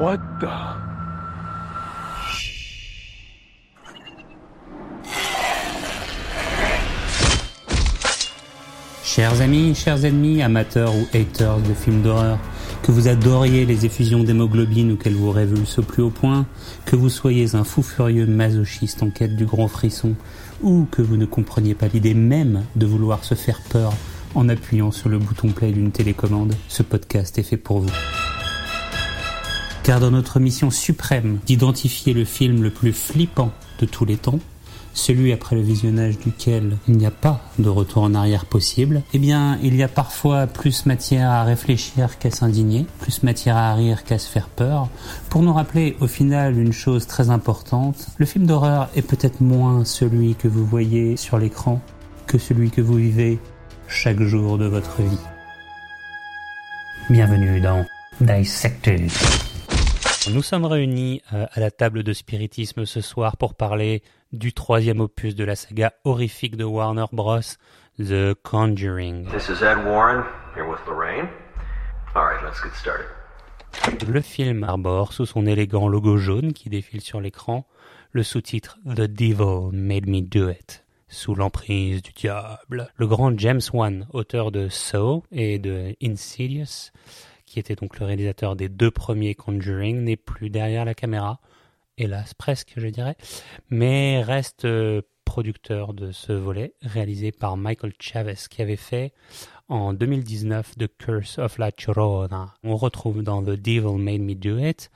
What the... Chers amis, chers ennemis, amateurs ou haters de films d'horreur, que vous adoriez les effusions d'hémoglobine ou qu'elles vous révulsent au plus haut point, que vous soyez un fou furieux masochiste en quête du grand frisson, ou que vous ne compreniez pas l'idée même de vouloir se faire peur en appuyant sur le bouton play d'une télécommande, ce podcast est fait pour vous. Car dans notre mission suprême d'identifier le film le plus flippant de tous les temps, celui après le visionnage duquel il n'y a pas de retour en arrière possible, eh bien, il y a parfois plus matière à réfléchir qu'à s'indigner, plus matière à rire qu'à se faire peur, pour nous rappeler au final une chose très importante, le film d'horreur est peut-être moins celui que vous voyez sur l'écran que celui que vous vivez chaque jour de votre vie. Bienvenue dans Dissected. Nous sommes réunis à la table de spiritisme ce soir pour parler du troisième opus de la saga horrifique de Warner Bros, The Conjuring. This is Ed Warren, here with Lorraine. All right, let's get started. Le film arbore, sous son élégant logo jaune qui défile sur l'écran, le sous-titre The Devil Made Me Do It, sous l'emprise du diable. Le grand James Wan, auteur de Saw et de Insidious, qui était donc le réalisateur des deux premiers Conjuring, n'est plus derrière la caméra, hélas, presque, je dirais, mais reste producteur de ce volet, réalisé par Michael Chaves, qui avait fait en 2019 The Curse of La Llorona. On retrouve dans The Devil Made Me Do It,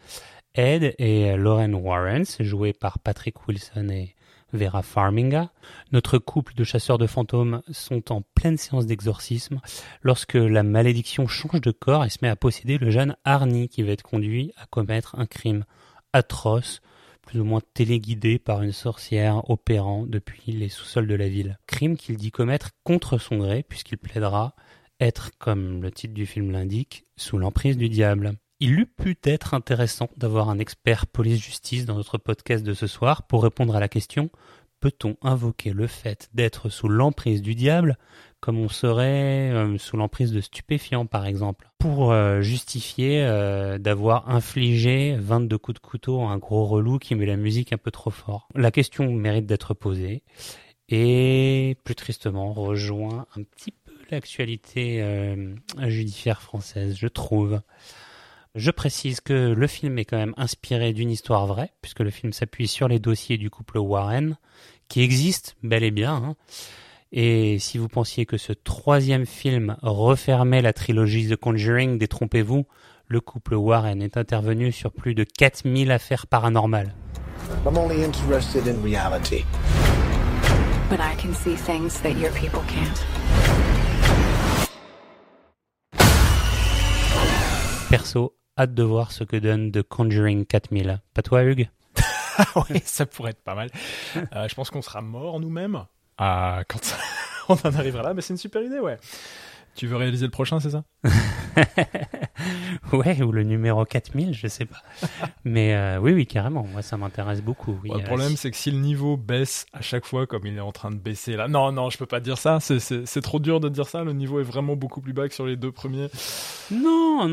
Ed et Lorraine Warren, joués par Patrick Wilson et Vera Farmiga. Notre couple de chasseurs de fantômes sont en pleine séance d'exorcisme lorsque la malédiction change de corps et se met à posséder le jeune Arnie qui va être conduit à commettre un crime atroce, plus ou moins téléguidé par une sorcière opérant depuis les sous-sols de la ville. Crime qu'il dit commettre contre son gré puisqu'il plaidera être, comme le titre du film l'indique, sous l'emprise du diable. Il eût pu être intéressant d'avoir un expert police-justice dans notre podcast de ce soir pour répondre à la question « Peut-on invoquer le fait d'être sous l'emprise du diable comme on serait sous l'emprise de stupéfiants, par exemple ?» Pour justifier d'avoir infligé 22 coups de couteau à un gros relou qui met la musique un peu trop fort. La question mérite d'être posée et, plus tristement, rejoint un petit peu l'actualité judiciaire française, je trouve. Je précise que le film est quand même inspiré d'une histoire vraie, puisque le film s'appuie sur les dossiers du couple Warren, qui existent bel et bien. Et si vous pensiez que ce troisième film refermait la trilogie The Conjuring, détrompez-vous, le couple Warren est intervenu sur plus de 4000 affaires paranormales. I'm only interested in reality. But I can see things that your people can't. Perso, hâte de voir ce que donne The Conjuring 4000. Pas toi, Hugues? Oui, ça pourrait être pas mal. Je pense qu'on sera morts nous-mêmes quand ça... on en arrivera là, mais c'est une super idée, ouais. Tu veux réaliser le prochain, c'est ça? Ouais, ou le numéro 4000, je sais pas. Mais oui, carrément, moi ça m'intéresse beaucoup. Oui, ouais, le problème, c'est que si le niveau baisse à chaque fois, comme il est en train de baisser là... Non, je peux pas dire ça, c'est trop dur de dire ça, le niveau est vraiment beaucoup plus bas que sur les deux premiers. Non,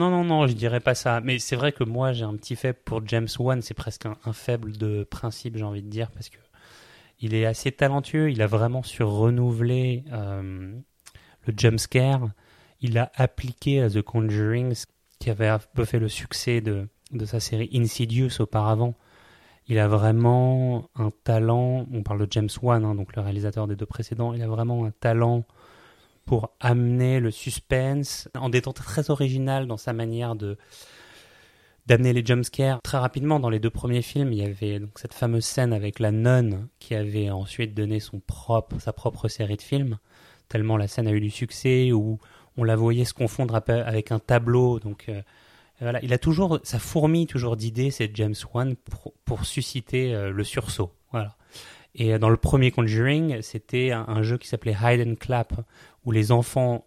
je dirais pas ça. Mais c'est vrai que moi, j'ai un petit faible pour James Wan, c'est presque un faible de principe, j'ai envie de dire, parce que il est assez talentueux, il a vraiment su renouveler le jumpscare. Il a appliqué à The Conjuring ce qui avait un peu fait le succès de sa série Insidious auparavant. Il a vraiment un talent, on parle de James Wan, donc le réalisateur des deux précédents, il a vraiment un talent pour amener le suspense, en étant très original dans sa manière d'amener les jumpscares. Très rapidement, dans les deux premiers films, il y avait donc cette fameuse scène avec la nonne qui avait ensuite donné sa propre série de films, tellement la scène a eu du succès, où on la voyait se confondre avec un tableau. Donc voilà, ça fourmille toujours d'idées, c'est James Wan, pour susciter le sursaut. Voilà. Et dans le premier Conjuring, c'était un jeu qui s'appelait Hide and Clap, où les enfants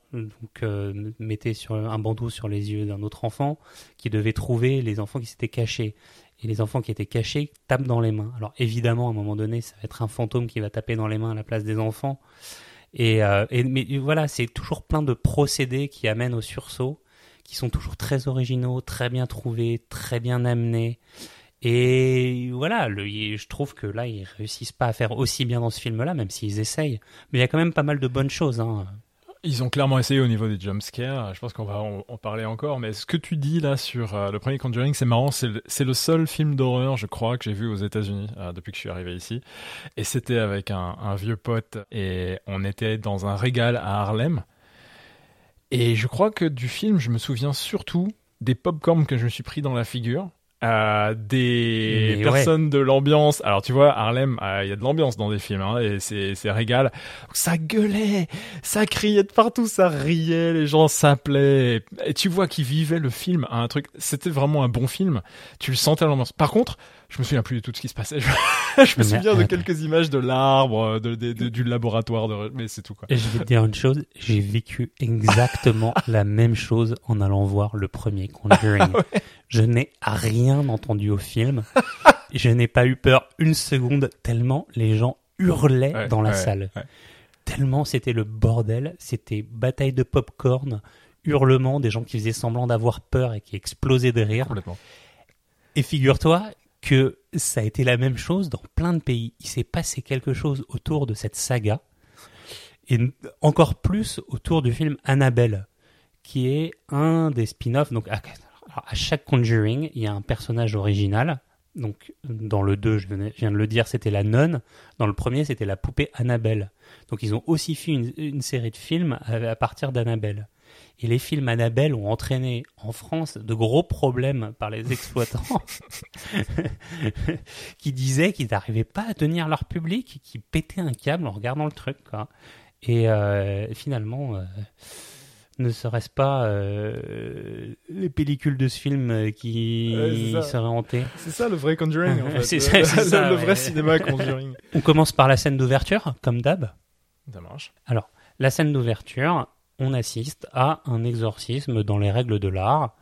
mettaient sur un bandeau sur les yeux d'un autre enfant qui devait trouver les enfants qui s'étaient cachés. Et les enfants qui étaient cachés tapent dans les mains. Alors évidemment, à un moment donné, ça va être un fantôme qui va taper dans les mains à la place des enfants. Et mais voilà, c'est toujours plein de procédés qui amènent au sursaut, qui sont toujours très originaux, très bien trouvés, très bien amenés. Et voilà, je trouve que là, ils réussissent pas à faire aussi bien dans ce film-là, même s'ils essayent. Mais il y a quand même pas mal de bonnes choses, hein. Ils ont clairement essayé au niveau des jumpscares, je pense qu'on va en parler encore, mais ce que tu dis là sur le premier Conjuring, c'est marrant, c'est le seul film d'horreur, je crois, que j'ai vu aux États-Unis depuis que je suis arrivé ici, et c'était avec un vieux pote, et on était dans un régal à Harlem, et je crois que du film, je me souviens surtout des pop-corns que je me suis pris dans la figure, des mais personnes ouais. de l'ambiance. Alors tu vois, Harlem, il y a de l'ambiance dans des films, hein, et c'est régal. Ça gueulait, ça criait de partout, ça riait, les gens s'appelaient. Et tu vois qu'ils vivaient le film, hein, un truc. C'était vraiment un bon film. Tu le sentais à l'ambiance. Par contre, je me souviens plus de tout ce qui se passait. Je me souviens de quelques images de l'arbre, du laboratoire, mais c'est tout, quoi. Et je vais te dire une chose, j'ai vécu exactement la même chose en allant voir le premier Conjuring. Ouais. Je n'ai rien entendu au film. Je n'ai pas eu peur une seconde, tellement les gens hurlaient dans la salle. Ouais. Tellement c'était le bordel. C'était bataille de pop-corn, hurlements, des gens qui faisaient semblant d'avoir peur et qui explosaient de rire. Complètement. Et figure-toi que ça a été la même chose dans plein de pays. Il s'est passé quelque chose autour de cette saga, et encore plus autour du film Annabelle, qui est un des spin-offs. Donc, à chaque Conjuring, il y a un personnage original. Donc, dans le 2, je viens de le dire, c'était la nonne. Dans le premier, c'était la poupée Annabelle. Donc, ils ont aussi fait une série de films à partir d'Annabelle. Et les films Annabelle ont entraîné en France de gros problèmes par les exploitants qui disaient qu'ils n'arrivaient pas à tenir leur public, qui pétaient un câble en regardant le truc, quoi. Et finalement, ne serait-ce pas les pellicules de ce film qui seraient hantées. C'est ça le vrai Conjuring, en fait. C'est ça, le vrai cinéma Conjuring. On commence par la scène d'ouverture, comme d'hab. Ça marche. Alors, la scène d'ouverture... On assiste à un exorcisme dans les règles de l'art,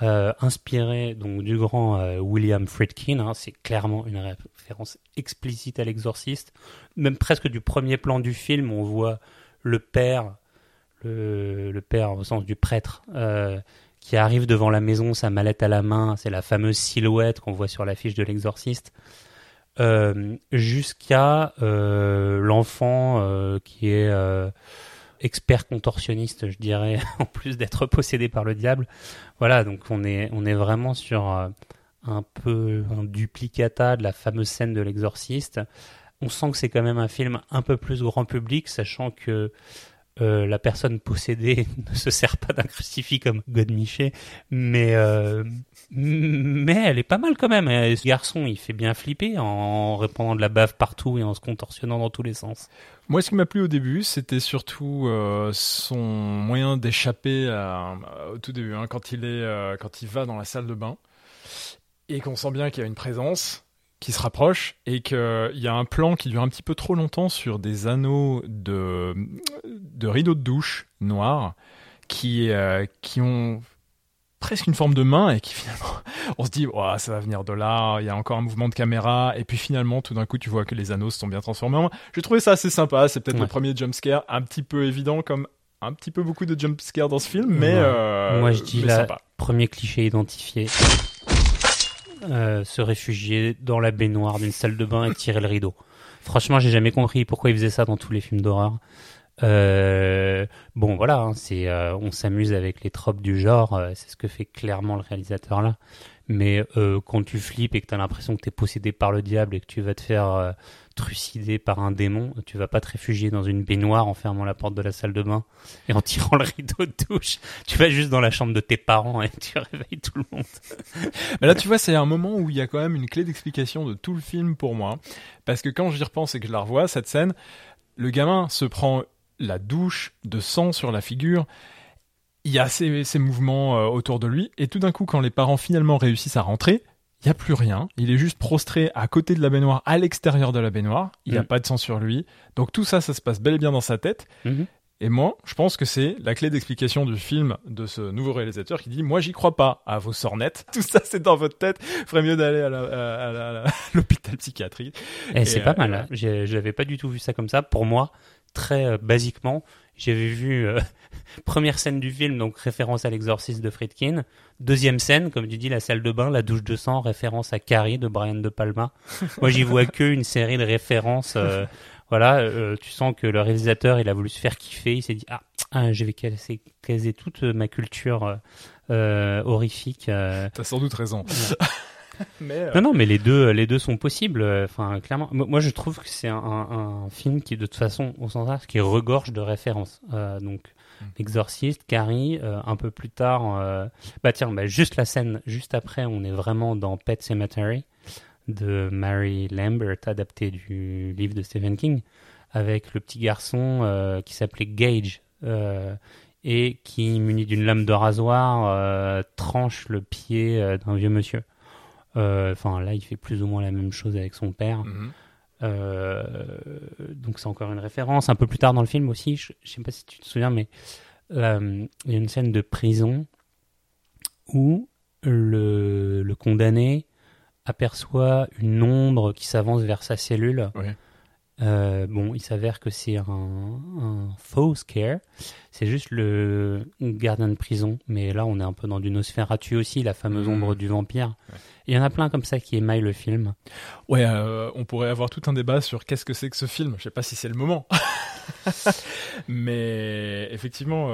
inspiré donc du grand William Friedkin. Hein, c'est clairement une référence explicite à l'exorciste. Même presque du premier plan du film, on voit le père au sens du prêtre, qui arrive devant la maison, sa mallette à la main. C'est la fameuse silhouette qu'on voit sur l'affiche de l'exorciste. Jusqu'à l'enfant qui est... expert contorsionniste, je dirais, en plus d'être possédé par le diable. Voilà, donc on est vraiment sur un peu un duplicata de la fameuse scène de l'exorciste. On sent que c'est quand même un film un peu plus grand public, sachant que la personne possédée ne se sert pas d'un crucifix comme Godemiché, mais elle est pas mal quand même. Et ce garçon, il fait bien flipper en répandant de la bave partout et en se contorsionnant dans tous les sens. Moi, ce qui m'a plu au début, c'était surtout son moyen d'échapper au tout début, hein, quand il va dans la salle de bain et qu'on sent bien qu'il y a une présence qui se rapproche, et qu'il y a un plan qui dure un petit peu trop longtemps sur des anneaux de rideaux de douche noirs qui ont presque une forme de main, et qui finalement, on se dit oh, ça va venir de là, il y a encore un mouvement de caméra, et puis finalement tout d'un coup tu vois que les anneaux se sont bien transformés en main. J'ai trouvé ça assez sympa, c'est peut-être le premier jumpscare un petit peu évident, comme un petit peu beaucoup de jumpscares dans ce film, mais moi je dis là, premier cliché identifié. Se réfugier dans la baignoire d'une salle de bain et tirer le rideau. Franchement, j'ai jamais compris pourquoi ils faisaient ça dans tous les films d'horreur. Bon, voilà, hein, on s'amuse avec les tropes du genre, c'est ce que fait clairement le réalisateur là. Mais quand tu flippes et que t'as l'impression que t'es possédé par le diable et que tu vas te faire trucider par un démon, tu vas pas te réfugier dans une baignoire en fermant la porte de la salle de bain et en tirant le rideau de douche. Tu vas juste dans la chambre de tes parents et tu réveilles tout le monde. Mais là, tu vois, c'est un moment où il y a quand même une clé d'explication de tout le film pour moi. Parce que quand j'y repense et que je la revois, cette scène, le gamin se prend la douche de sang sur la figure. Il y a ces mouvements autour de lui, et tout d'un coup, quand les parents finalement réussissent à rentrer, il n'y a plus rien. Il est juste prostré à côté de la baignoire, à l'extérieur de la baignoire. Il n'y a pas de sang sur lui. Donc tout ça, ça se passe bel et bien dans sa tête. Mmh. Et moi, je pense que c'est la clé d'explication du film de ce nouveau réalisateur qui dit « Moi, j'y crois pas à vos sornettes. Tout ça, c'est dans votre tête. Il ferait mieux d'aller à l'hôpital psychiatrique. » Et c'est pas mal. Je n'avais pas du tout vu ça comme ça. Pour moi, très basiquement. J'avais vu première scène du film, donc référence à l'exorciste de Friedkin. Deuxième scène, comme tu dis, la salle de bain, la douche de sang, référence à Carrie de Brian De Palma. Moi, j'y vois qu'une série de références. Tu sens que le réalisateur, il a voulu se faire kiffer. Il s'est dit, je vais caser toute ma culture horrifique. T'as sans doute raison. Ouais. Non, mais les deux sont possibles. Enfin, clairement, moi je trouve que c'est un film qui, de toute façon, au sens large, qui regorge de références. Donc, L'Exorciste, Carrie, un peu plus tard, juste la scène, juste après, on est vraiment dans Pet Sematary de Mary Lambert, adapté du livre de Stephen King, avec le petit garçon qui s'appelait Gage. Et qui, muni d'une lame de rasoir, tranche le pied d'un vieux monsieur. Là il fait plus ou moins la même chose avec son père. Donc c'est encore une référence un peu plus tard dans le film aussi. Je sais pas si tu te souviens, mais il y a une scène de prison où le condamné aperçoit une ombre qui s'avance vers sa cellule. Oui. Il s'avère que c'est un faux scare. C'est juste le gardien de prison. Mais là, on est un peu dans du Nosferatu aussi, la fameuse ombre du vampire. Ouais. Il y en a plein comme ça qui émaillent le film. Ouais, on pourrait avoir tout un débat sur qu'est-ce que c'est que ce film. Je sais pas si c'est le moment. Mais effectivement,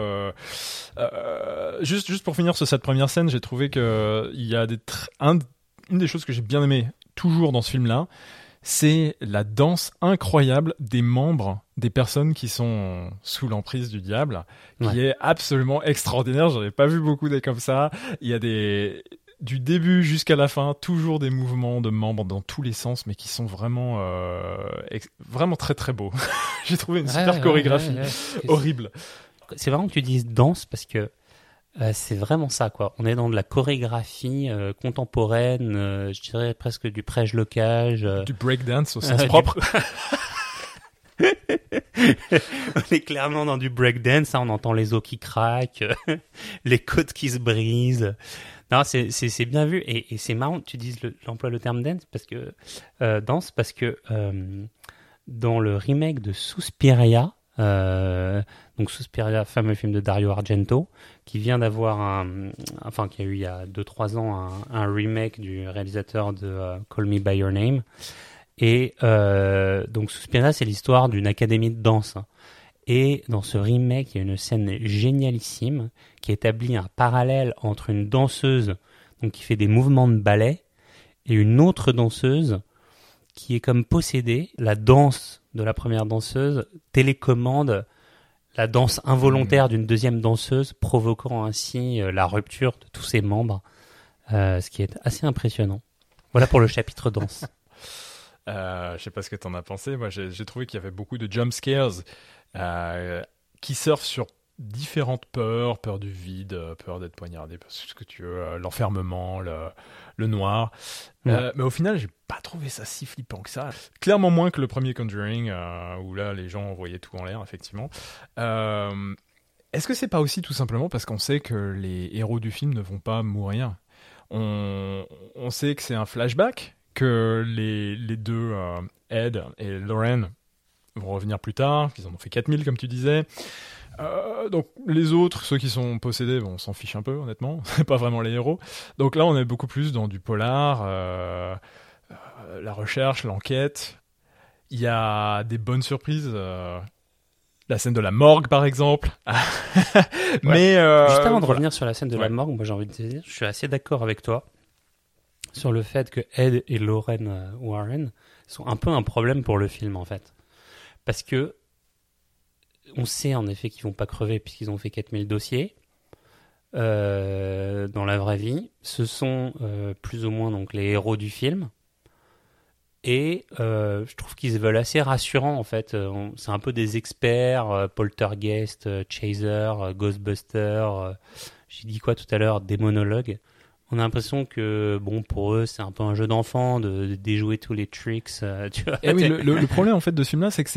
juste pour finir sur cette première scène, j'ai trouvé que il y a une des choses que j'ai bien aimé toujours dans ce film-là, c'est la danse incroyable des membres des personnes qui sont sous l'emprise du diable, qui est absolument extraordinaire. J'en ai pas vu beaucoup des comme ça. Il y a du début jusqu'à la fin, toujours des mouvements de membres dans tous les sens, mais qui sont vraiment, vraiment très très beaux. J'ai trouvé une super chorégraphie horrible. C'est vraiment que tu dises danse parce que c'est vraiment ça, quoi. On est dans de la chorégraphie contemporaine, je dirais presque du prège-locage. Du breakdance au sens propre. On est clairement dans du breakdance, hein, on entend les os qui craquent, les côtes qui se brisent. Non, c'est bien vu et c'est marrant que tu dises j'emploie le terme dance parce que, dans le remake de Suspiria, donc Suspiria, fameux film de Dario Argento, qui vient d'avoir qui a eu il y a 2-3 ans un remake du réalisateur de Call Me By Your Name, et donc Suspiria, c'est l'histoire d'une académie de danse, et dans ce remake il y a une scène génialissime qui établit un parallèle entre une danseuse donc qui fait des mouvements de ballet et une autre danseuse qui est comme possédée. La danse de la première danseuse télécommande la danse involontaire d'une deuxième danseuse, provoquant ainsi la rupture de tous ses membres, ce qui est assez impressionnant. Voilà pour le chapitre danse. Je sais pas ce que t'en as pensé. Moi, j'ai trouvé qu'il y avait beaucoup de jump scares qui surfent sur différentes peurs, peur du vide, peur d'être poignardé, ce que tu veux, l'enfermement, le noir. Ouais. Mais au final, j'ai pas trouvé ça si flippant que ça. Clairement moins que le premier Conjuring, où là, les gens envoyaient tout en l'air, effectivement. Est-ce que c'est pas aussi tout simplement parce qu'on sait que les héros du film ne vont pas mourir ? On sait que c'est un flashback, que les deux, Ed et Lauren, vont revenir plus tard, qu'ils en ont fait 4000, comme tu disais. Donc les autres, ceux qui sont possédés, on s'en fiche un peu, honnêtement, c'est pas vraiment les héros. Donc là on est beaucoup plus dans du polar, la recherche, l'enquête. Il y a des bonnes surprises, la scène de la morgue par exemple. Mais juste avant de revenir sur la scène de la morgue, moi j'ai envie de te dire, je suis assez d'accord avec toi sur le fait que Ed et Lauren Warren sont un peu un problème pour le film en fait, parce que on sait en effet qu'ils vont pas crever puisqu'ils ont fait 4000 dossiers dans la vraie vie. Ce sont plus ou moins donc les héros du film, et je trouve qu'ils se veulent assez rassurants en fait. C'est un peu des experts, poltergeist, chaser, ghostbuster, j'ai dit quoi tout à l'heure, démonologue. On a l'impression que, pour eux, c'est un peu un jeu d'enfant de déjouer tous les tricks. Tu vois, et oui, le problème en fait de ce film-là, c'est que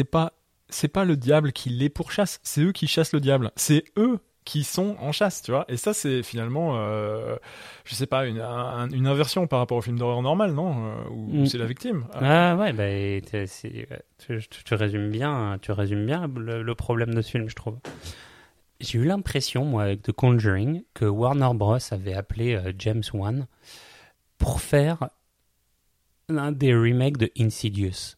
c'est pas le diable qui les pourchasse, c'est eux qui chassent le diable. C'est eux qui sont en chasse, tu vois. Et ça, c'est finalement, je sais pas, une inversion par rapport au film d'horreur normal, non ? Où c'est la victime. Ah ouais, bah, tu résumes bien le problème de ce film, je trouve. J'ai eu l'impression, moi, avec The Conjuring, que Warner Bros avait appelé James Wan pour faire l'un des remakes de Insidious.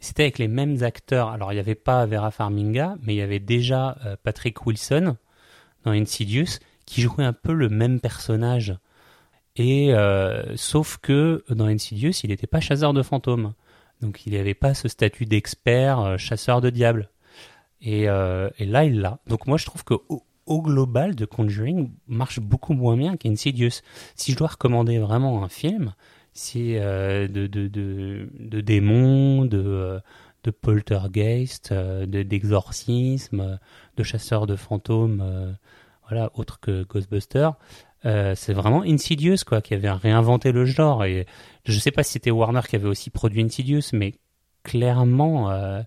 C'était avec les mêmes acteurs. Alors, il n'y avait pas Vera Farmiga, mais il y avait déjà Patrick Wilson dans Insidious, qui jouait un peu le même personnage. Et sauf que dans Insidious, il n'était pas chasseur de fantômes. Donc, il n'avait pas ce statut d'expert chasseur de diables. Et là, il l'a. Donc, moi, je trouve qu'au global, The Conjuring marche beaucoup moins bien qu'Insidious. Si je dois recommander vraiment un film... C'est de démons, de poltergeist, d'exorcisme, de chasseurs de fantômes, voilà, autre que Ghostbusters. C'est vraiment Insidious, quoi, qui avait réinventé le genre. Et je sais pas si c'était Warner qui avait aussi produit Insidious, mais clairement,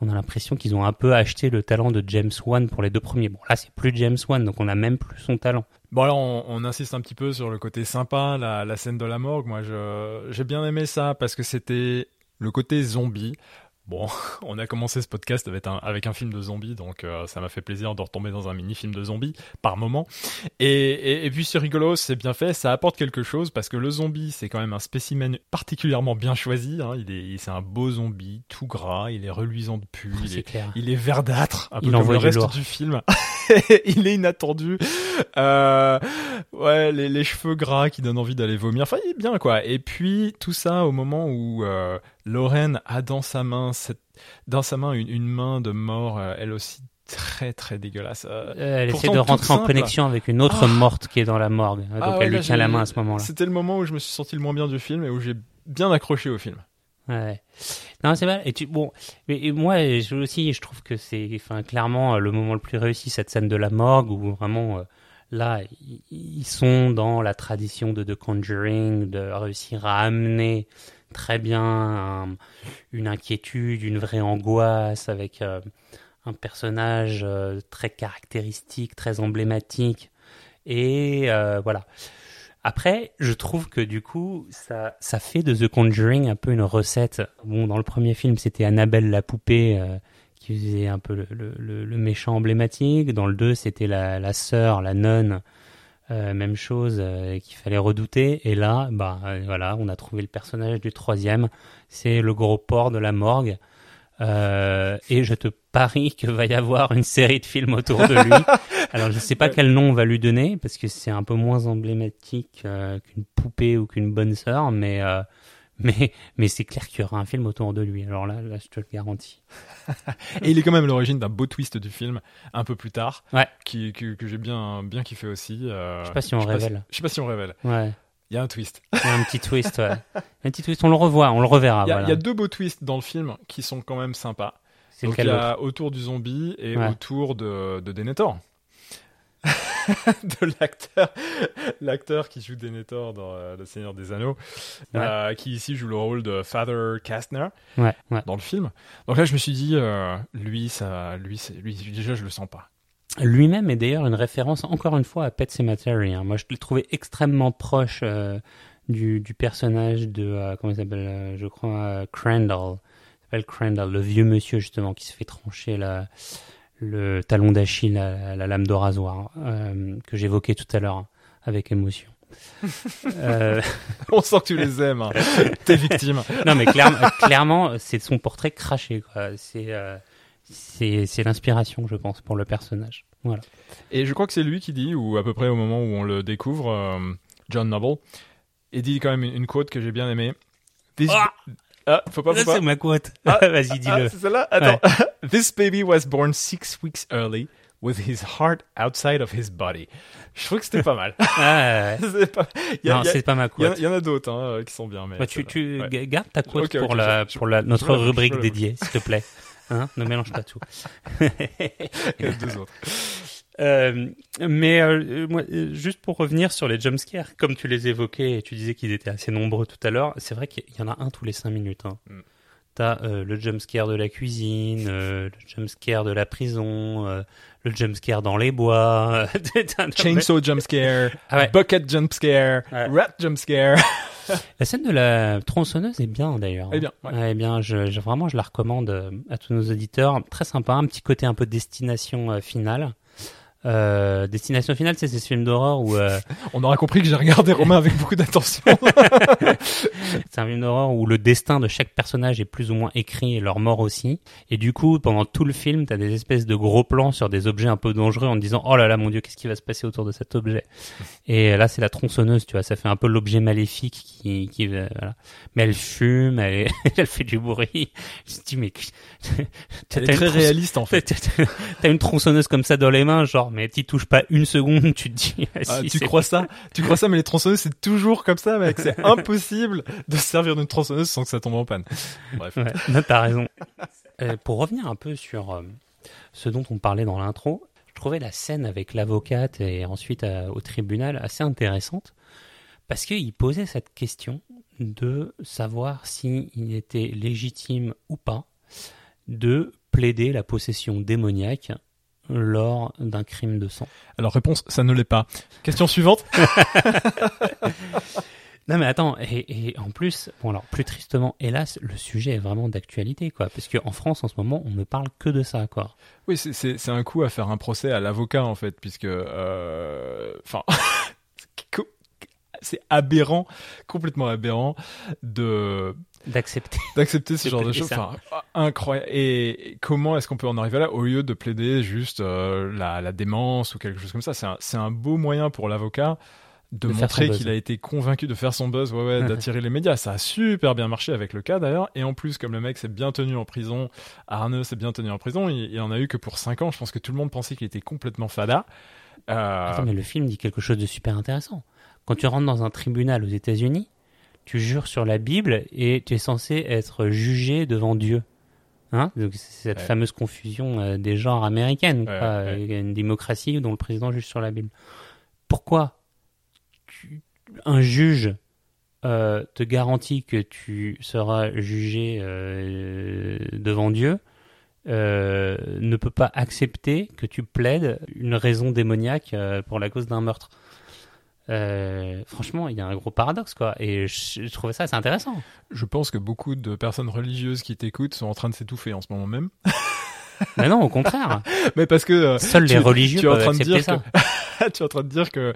on a l'impression qu'ils ont un peu acheté le talent de James Wan pour les deux premiers. Bon, là, c'est plus James Wan, donc on n'a même plus son talent. Bon, alors, on insiste un petit peu sur le côté sympa, la scène de la morgue. Moi, j'ai bien aimé ça parce que c'était le côté zombie. Bon, on a commencé ce podcast avec un film de zombies, donc ça m'a fait plaisir de retomber dans un mini-film de zombies par moment. Et puis c'est rigolo, c'est bien fait, ça apporte quelque chose parce que le zombie, c'est quand même un spécimen particulièrement bien choisi. Hein. C'est un beau zombie, tout gras, il est reluisant de pu, il est verdâtre, un peu comme le reste du film. Il est inattendu. Ouais, les cheveux gras qui donnent envie d'aller vomir. Enfin, il est bien, quoi. Et puis tout ça au moment où... Lorraine a dans sa main une main de mort, elle aussi très très dégueulasse. Elle essaie de rentrer en connexion avec une autre morte qui est dans la morgue. Donc elle lui tient la main à ce moment-là. C'était le moment où je me suis senti le moins bien du film et où j'ai bien accroché au film. Ouais. Non, c'est mal. Et moi aussi, je trouve que c'est clairement le moment le plus réussi, cette scène de la morgue où vraiment... Là, ils sont dans la tradition de The Conjuring, de réussir à amener très bien une inquiétude, une vraie angoisse avec un personnage très caractéristique, très emblématique. Et voilà. Après, je trouve que du coup, ça fait de The Conjuring un peu une recette. Bon, dans le premier film, c'était Annabelle la poupée... qui faisait un peu le méchant emblématique. Dans le 2, c'était la sœur, la nonne, même chose, qu'il fallait redouter. Et là, voilà, on a trouvé le personnage du troisième, c'est le gros porc de la morgue. Et je te parie que va y avoir une série de films autour de lui. Alors, je ne sais pas quel nom on va lui donner, parce que c'est un peu moins emblématique qu'une poupée ou qu'une bonne sœur, mais c'est clair qu'il y aura un film autour de lui. Alors là, je te le garantis. Et il est quand même à l'origine d'un beau twist du film, un peu plus tard, ouais. que j'ai bien kiffé aussi. Je ne sais pas si on révèle. Ouais. Il y a un twist. Il y a un petit twist, ouais. Un petit twist, on le revoit, on le reverra. Il y a deux beaux twists dans le film qui sont quand même sympas. Donc il y a autour du zombie et autour de Denethor. De l'acteur qui joue Denethor dans Le Seigneur des Anneaux, qui ici joue le rôle de Father Kastner dans le film. Donc là, je me suis dit, lui, déjà, je le sens pas. Lui-même est d'ailleurs une référence, encore une fois, à Pet Sematary. Hein. Moi, je l'ai trouvé extrêmement proche du personnage de, comment il s'appelle, je crois, Crandall. Il s'appelle Crandall, le vieux monsieur, justement, qui se fait trancher le talon d'Achille, la lame de rasoir, que j'évoquais tout à l'heure avec émotion. On sent que tu les aimes, hein. T'es victime. Non, mais clairement, c'est son portrait craché, quoi. C'est l'inspiration, je pense, pour le personnage. Voilà. Et je crois que c'est lui qui dit, ou à peu près au moment où on le découvre, John Noble, il dit quand même une quote que j'ai bien aimée. Ah, faut pas. C'est ma quote. Vas-y, dis-le. C'est celle-là. Attends. Ouais. This baby was born 6 weeks early with his heart outside of his body. Je trouve que c'était pas mal. Ah, ouais. C'est pas ma quote. Il y en a d'autres qui sont bien. Mais bah, tu gardes ta quote pour notre rubrique dédiée, s'il te plaît. Hein, ne mélange pas tout. Il y a deux autres. Moi, juste pour revenir sur les jumpscares, comme tu les évoquais et tu disais qu'ils étaient assez nombreux tout à l'heure, c'est vrai qu'il y en a un tous les 5 minutes. T'as le jumpscare de la cuisine, le jumpscare de la prison, le jumpscare dans les bois. Chainsaw jumpscare, ah ouais. Bucket jumpscare, ouais. Rat jumpscare. La scène de la tronçonneuse est bien d'ailleurs. Eh bien, ouais. Ouais, bien je la recommande à tous nos auditeurs. Très sympa, un petit côté un peu destination finale. Destination Finale, c'est ces films d'horreur où on aura compris que j'ai regardé Romain avec beaucoup d'attention. C'est un film d'horreur où le destin de chaque personnage est plus ou moins écrit et leur mort aussi, et du coup pendant tout le film t'as des espèces de gros plans sur des objets un peu dangereux en te disant oh là là mon dieu qu'est-ce qui va se passer autour de cet objet, et là c'est la tronçonneuse, tu vois, ça fait un peu l'objet maléfique qui voilà. Mais elle fume, elle fait du bruit, je me dis mais elle est très réaliste en fait. T'as une tronçonneuse comme ça dans les mains, genre mais t'y touches pas une seconde, tu te dis si tu crois ça mais les tronçonneuses c'est toujours comme ça mec, c'est impossible de servir d'une tronçonneuse sans que ça tombe en panne. Bref, ouais, non, t'as raison. Pour revenir un peu sur ce dont on parlait dans l'intro, je trouvais la scène avec l'avocate et ensuite au tribunal assez intéressante parce qu'il posait cette question de savoir s'il était légitime ou pas de plaider la possession démoniaque lors d'un crime de sang. Alors réponse, ça ne l'est pas. Question suivante. Non mais attends, et en plus, bon alors plus tristement, hélas, le sujet est vraiment d'actualité quoi, parce que en France en ce moment, on ne parle que de ça quoi. Oui, c'est un coup à faire un procès à l'avocat en fait, puisque enfin c'est aberrant, complètement aberrant d'accepter ce genre de choses, enfin, incroyable. Et comment est-ce qu'on peut en arriver là au lieu de plaider juste la démence ou quelque chose comme ça? C'est un beau moyen pour l'avocat de montrer qu'il a été convaincu, de faire son buzz, ouais, d'attirer les médias. Ça a super bien marché avec le cas d'ailleurs, et en plus comme le mec s'est bien tenu en prison, Arnaud s'est bien tenu en prison, il en a eu que pour 5 ans, je pense que tout le monde pensait qu'il était complètement fada. Attends, mais le film dit quelque chose de super intéressant. Quand tu rentres dans un tribunal aux États-Unis, tu jures sur la Bible et tu es censé être jugé devant Dieu. Hein ? Donc, c'est cette fameuse confusion des genres américaines. Ouais, Une démocratie dont le président juge sur la Bible. Pourquoi un juge te garantit que tu seras jugé devant Dieu, ne peut pas accepter que tu plaides une raison démoniaque pour la cause d'un meurtre ? Franchement, il y a un gros paradoxe quoi, et je trouvais ça assez intéressant. Je pense que beaucoup de personnes religieuses qui t'écoutent sont en train de s'étouffer en ce moment même. Mais non, au contraire. Mais parce que seuls les religieux peuvent accepter ça. Tu es en train de dire que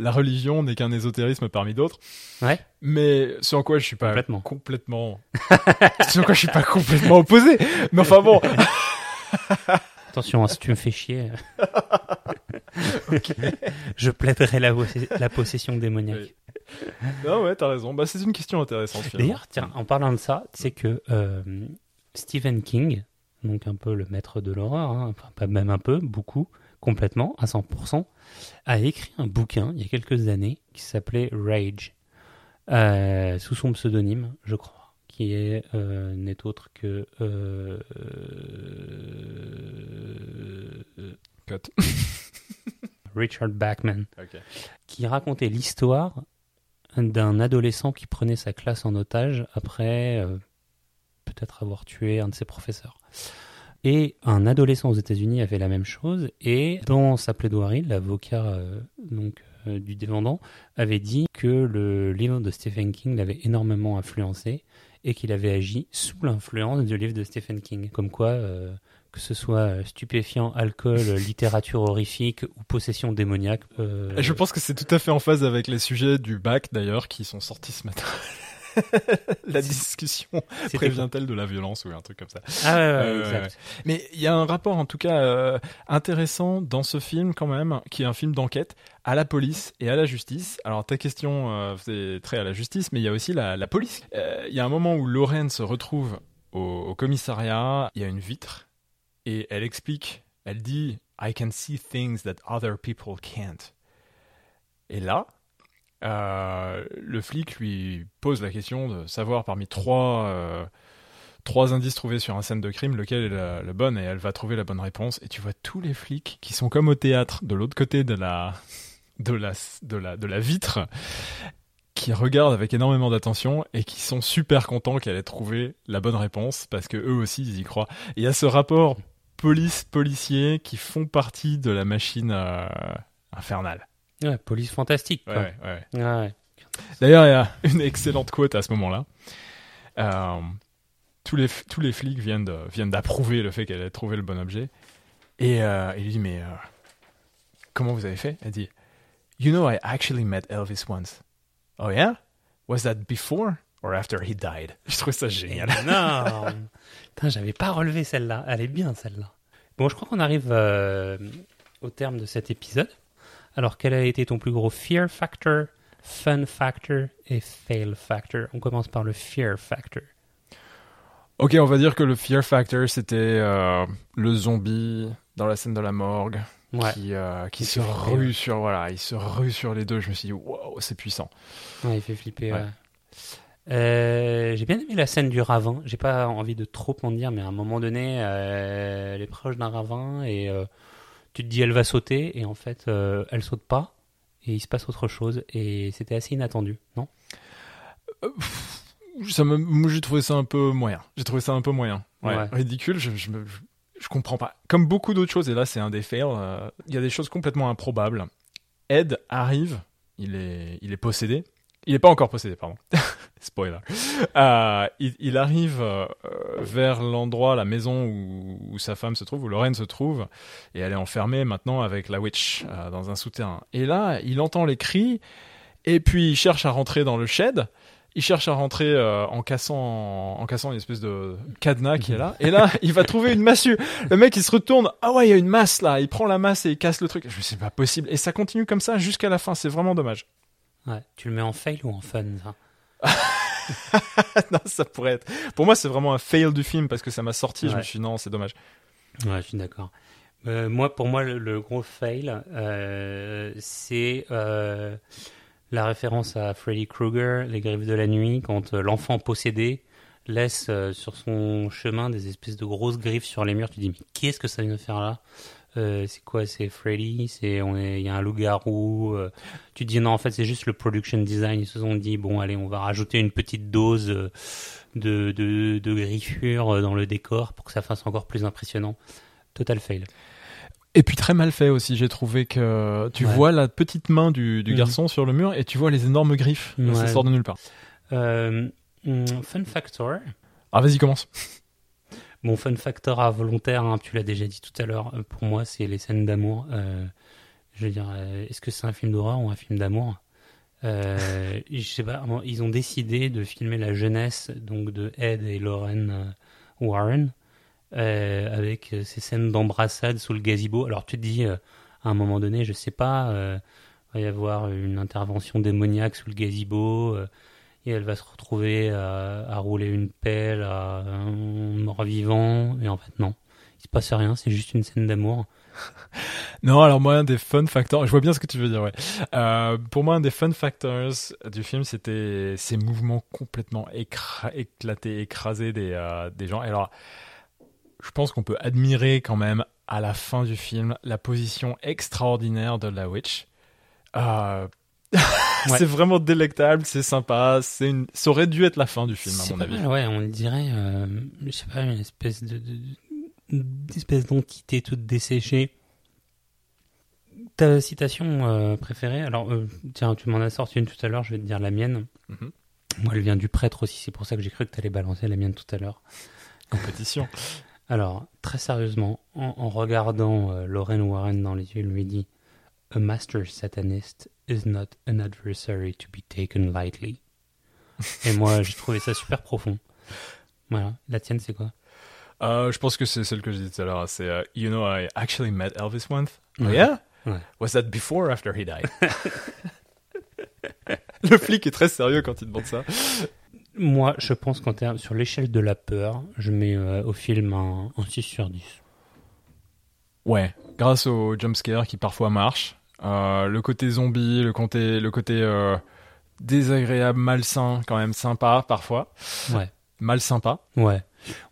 la religion n'est qu'un ésotérisme parmi d'autres. Ouais. Mais ce en quoi je suis pas complètement ce en quoi je suis pas complètement opposé. Mais enfin bon. Attention, hein, si tu me fais chier, okay. Je plaiderai la possession démoniaque. Oui. Non, ouais, t'as raison. Bah, c'est une question intéressante. Finalement. D'ailleurs, tiens, en parlant de ça, c'est que Stephen King, donc un peu le maître de l'horreur, hein, enfin, pas même un peu, beaucoup, complètement, à 100%, a écrit un bouquin il y a quelques années qui s'appelait Rage, sous son pseudonyme, je crois. Qui est n'est autre que Richard Bachman, okay. Qui racontait l'histoire d'un adolescent qui prenait sa classe en otage après peut-être avoir tué un de ses professeurs. Et un adolescent aux États-Unis avait la même chose, et dans sa plaidoirie, l'avocat du défendant avait dit que le livre de Stephen King l'avait énormément influencé, et qu'il avait agi sous l'influence du livre de Stephen King. Comme quoi, que ce soit stupéfiant, alcool, littérature horrifique ou possession démoniaque... Je pense que c'est tout à fait en phase avec les sujets du bac, d'ailleurs, qui sont sortis ce matin. La discussion prévient-elle de la violence ou un truc comme ça. Ah ouais, exact. Mais il y a un rapport, en tout cas, intéressant dans ce film, quand même, qui est un film d'enquête, à la police et à la justice. Alors ta question faisait trait à la justice, mais il y a aussi la police. Il y a un moment où Lorraine se retrouve au commissariat, il y a une vitre, et elle explique, elle dit « I can see things that other people can't ». Et là... le flic lui pose la question de savoir parmi trois indices trouvés sur une scène de crime lequel est le bon, et elle va trouver la bonne réponse, et tu vois tous les flics qui sont comme au théâtre de l'autre côté de la vitre qui regardent avec énormément d'attention et qui sont super contents qu'elle ait trouvé la bonne réponse parce que eux aussi ils y croient. Et il y a ce rapport police-policier qui font partie de la machine infernale. Ouais, police fantastique. Quoi. Ouais. D'ailleurs, il y a une excellente quote à ce moment-là. Tous les flics viennent d'approuver le fait qu'elle ait trouvé le bon objet. Et il lui dit, mais comment vous avez fait? Elle dit, You know, I actually met Elvis once. Oh yeah? Was that before or after he died? Je trouve ça génial. Non. Putain, j'avais pas relevé celle-là. Elle est bien, celle-là. Bon, je crois qu'on arrive au terme de cet épisode. Alors, quel a été ton plus gros fear factor, fun factor et fail factor? On commence par le fear factor. Ok, on va dire que le fear factor, c'était le zombie dans la scène de la morgue qui se rue sur les deux. Je me suis dit, waouh, c'est puissant. Ouais, il fait flipper. Ouais. J'ai bien aimé la scène du ravin. J'ai pas envie de trop en dire, mais à un moment donné, elle est proche d'un ravin et tu te dis, elle va sauter et en fait, elle saute pas et il se passe autre chose. Et c'était assez inattendu, non? J'ai trouvé ça un peu moyen. Ouais. Ridicule, je comprends pas. Comme beaucoup d'autres choses, et là c'est un des fails, il y a des choses complètement improbables. Ed arrive, il est possédé. Il est pas encore possédé, pardon. Spoiler. Il arrive vers l'endroit, la maison où sa femme se trouve, où Lorraine se trouve, et elle est enfermée maintenant avec la witch dans un souterrain. Et là, il entend les cris, et puis il cherche à rentrer dans le shed. Il cherche à rentrer en cassant une espèce de cadenas qui est là. Et là, il va trouver une massue. Le mec, il se retourne. Ah ouais, il y a une masse là. Il prend la masse et il casse le truc. Je me dis, c'est pas possible. Et ça continue comme ça jusqu'à la fin. C'est vraiment dommage. Ouais. Tu le mets en fail ou en fun, ça? Non, ça pourrait être. Pour moi, c'est vraiment un fail du film parce que ça m'a sorti. Ouais. Je me suis dit, non, c'est dommage. Ouais, je suis d'accord. Pour moi, le gros fail, c'est... La référence à Freddy Krueger, Les Griffes de la Nuit, quand l'enfant possédé laisse sur son chemin des espèces de grosses griffes sur les murs. Tu te dis, mais qu'est-ce que ça vient de faire là? C'est quoi? C'est Freddy? Il y a un loup-garou? Tu te dis, non, en fait, c'est juste le production design. Ils se sont dit, bon, allez, on va rajouter une petite dose de griffures dans le décor pour que ça fasse encore plus impressionnant. Total fail. Et puis très mal fait aussi, j'ai trouvé que tu vois la petite main du garçon sur le mur et tu vois les énormes griffes, ça sort de nulle part. Fun factor. Ah vas-y, commence. Mon fun factor involontaire, tu l'as déjà dit tout à l'heure, pour moi c'est les scènes d'amour. Je veux dire, est-ce que c'est un film d'horreur ou un film d'amour? Je sais pas, ils ont décidé de filmer la jeunesse donc de Ed et Lorraine Warren. Avec ces scènes d'embrassade sous le gazebo. Alors tu te dis, à un moment donné, je sais pas, va y avoir une intervention démoniaque sous le gazebo, et elle va se retrouver à rouler une pelle à un mort-vivant, et en fait non, il se passe rien, c'est juste une scène d'amour. Non, alors moi, un des fun factors, je vois bien ce que tu veux dire, ouais. Pour moi, un des fun factors du film, c'était ces mouvements complètement éclatés, écrasés des gens. Et alors, je pense qu'on peut admirer quand même à la fin du film la position extraordinaire de la witch. C'est vraiment délectable, c'est sympa. Ça aurait dû être la fin du film, à mon avis. Mal, ouais, on dirait, je sais pas, une espèce d'espèce d'entité toute desséchée. Ta citation préférée? Alors, tiens, tu m'en as sorti une tout à l'heure, je vais te dire la mienne. Mm-hmm. Moi, elle vient du prêtre aussi, c'est pour ça que j'ai cru que tu allais balancer la mienne tout à l'heure. Compétition. Alors, très sérieusement, en regardant Lorraine Warren dans les yeux, lui dit « A master satanist is not an adversary to be taken lightly. » Et moi, j'ai trouvé ça super profond. Voilà. La tienne, c'est quoi? Je pense que c'est celle que j'ai dit tout à l'heure. C'est « You know, I actually met Elvis once. »« Oh yeah? Ouais. Was that before or after he died? » Le flic est très sérieux quand il demande ça. Moi, je pense qu'en termes, sur l'échelle de la peur, je mets au film un 6 sur 10. Ouais, grâce au jumpscare qui parfois marche, le côté zombie, le côté désagréable, malsain, quand même sympa parfois. Ouais. Mal sympa. Ouais.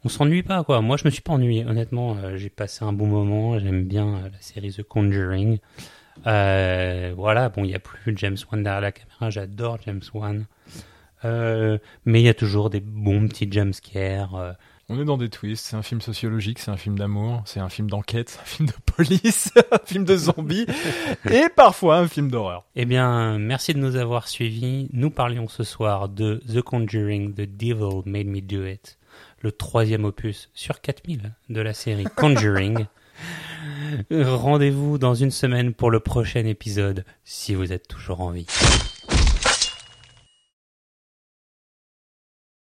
On s'ennuie pas, quoi. Moi, je me suis pas ennuyé. Honnêtement, j'ai passé un bon moment. J'aime bien la série The Conjuring. Voilà, bon, il n'y a plus James Wan derrière la caméra, j'adore James Wan. Mais il y a toujours des bons petits jumpscares. On est dans des twists, c'est un film sociologique, c'est un film d'amour, c'est un film d'enquête, c'est un film de police, un film de zombies et parfois un film d'horreur. Eh bien, merci de nous avoir suivis. Nous parlions ce soir de The Conjuring, The Devil Made Me Do It, le 3e opus sur 4000 de la série Conjuring. Rendez-vous dans une semaine pour le prochain épisode, si vous êtes toujours en vie.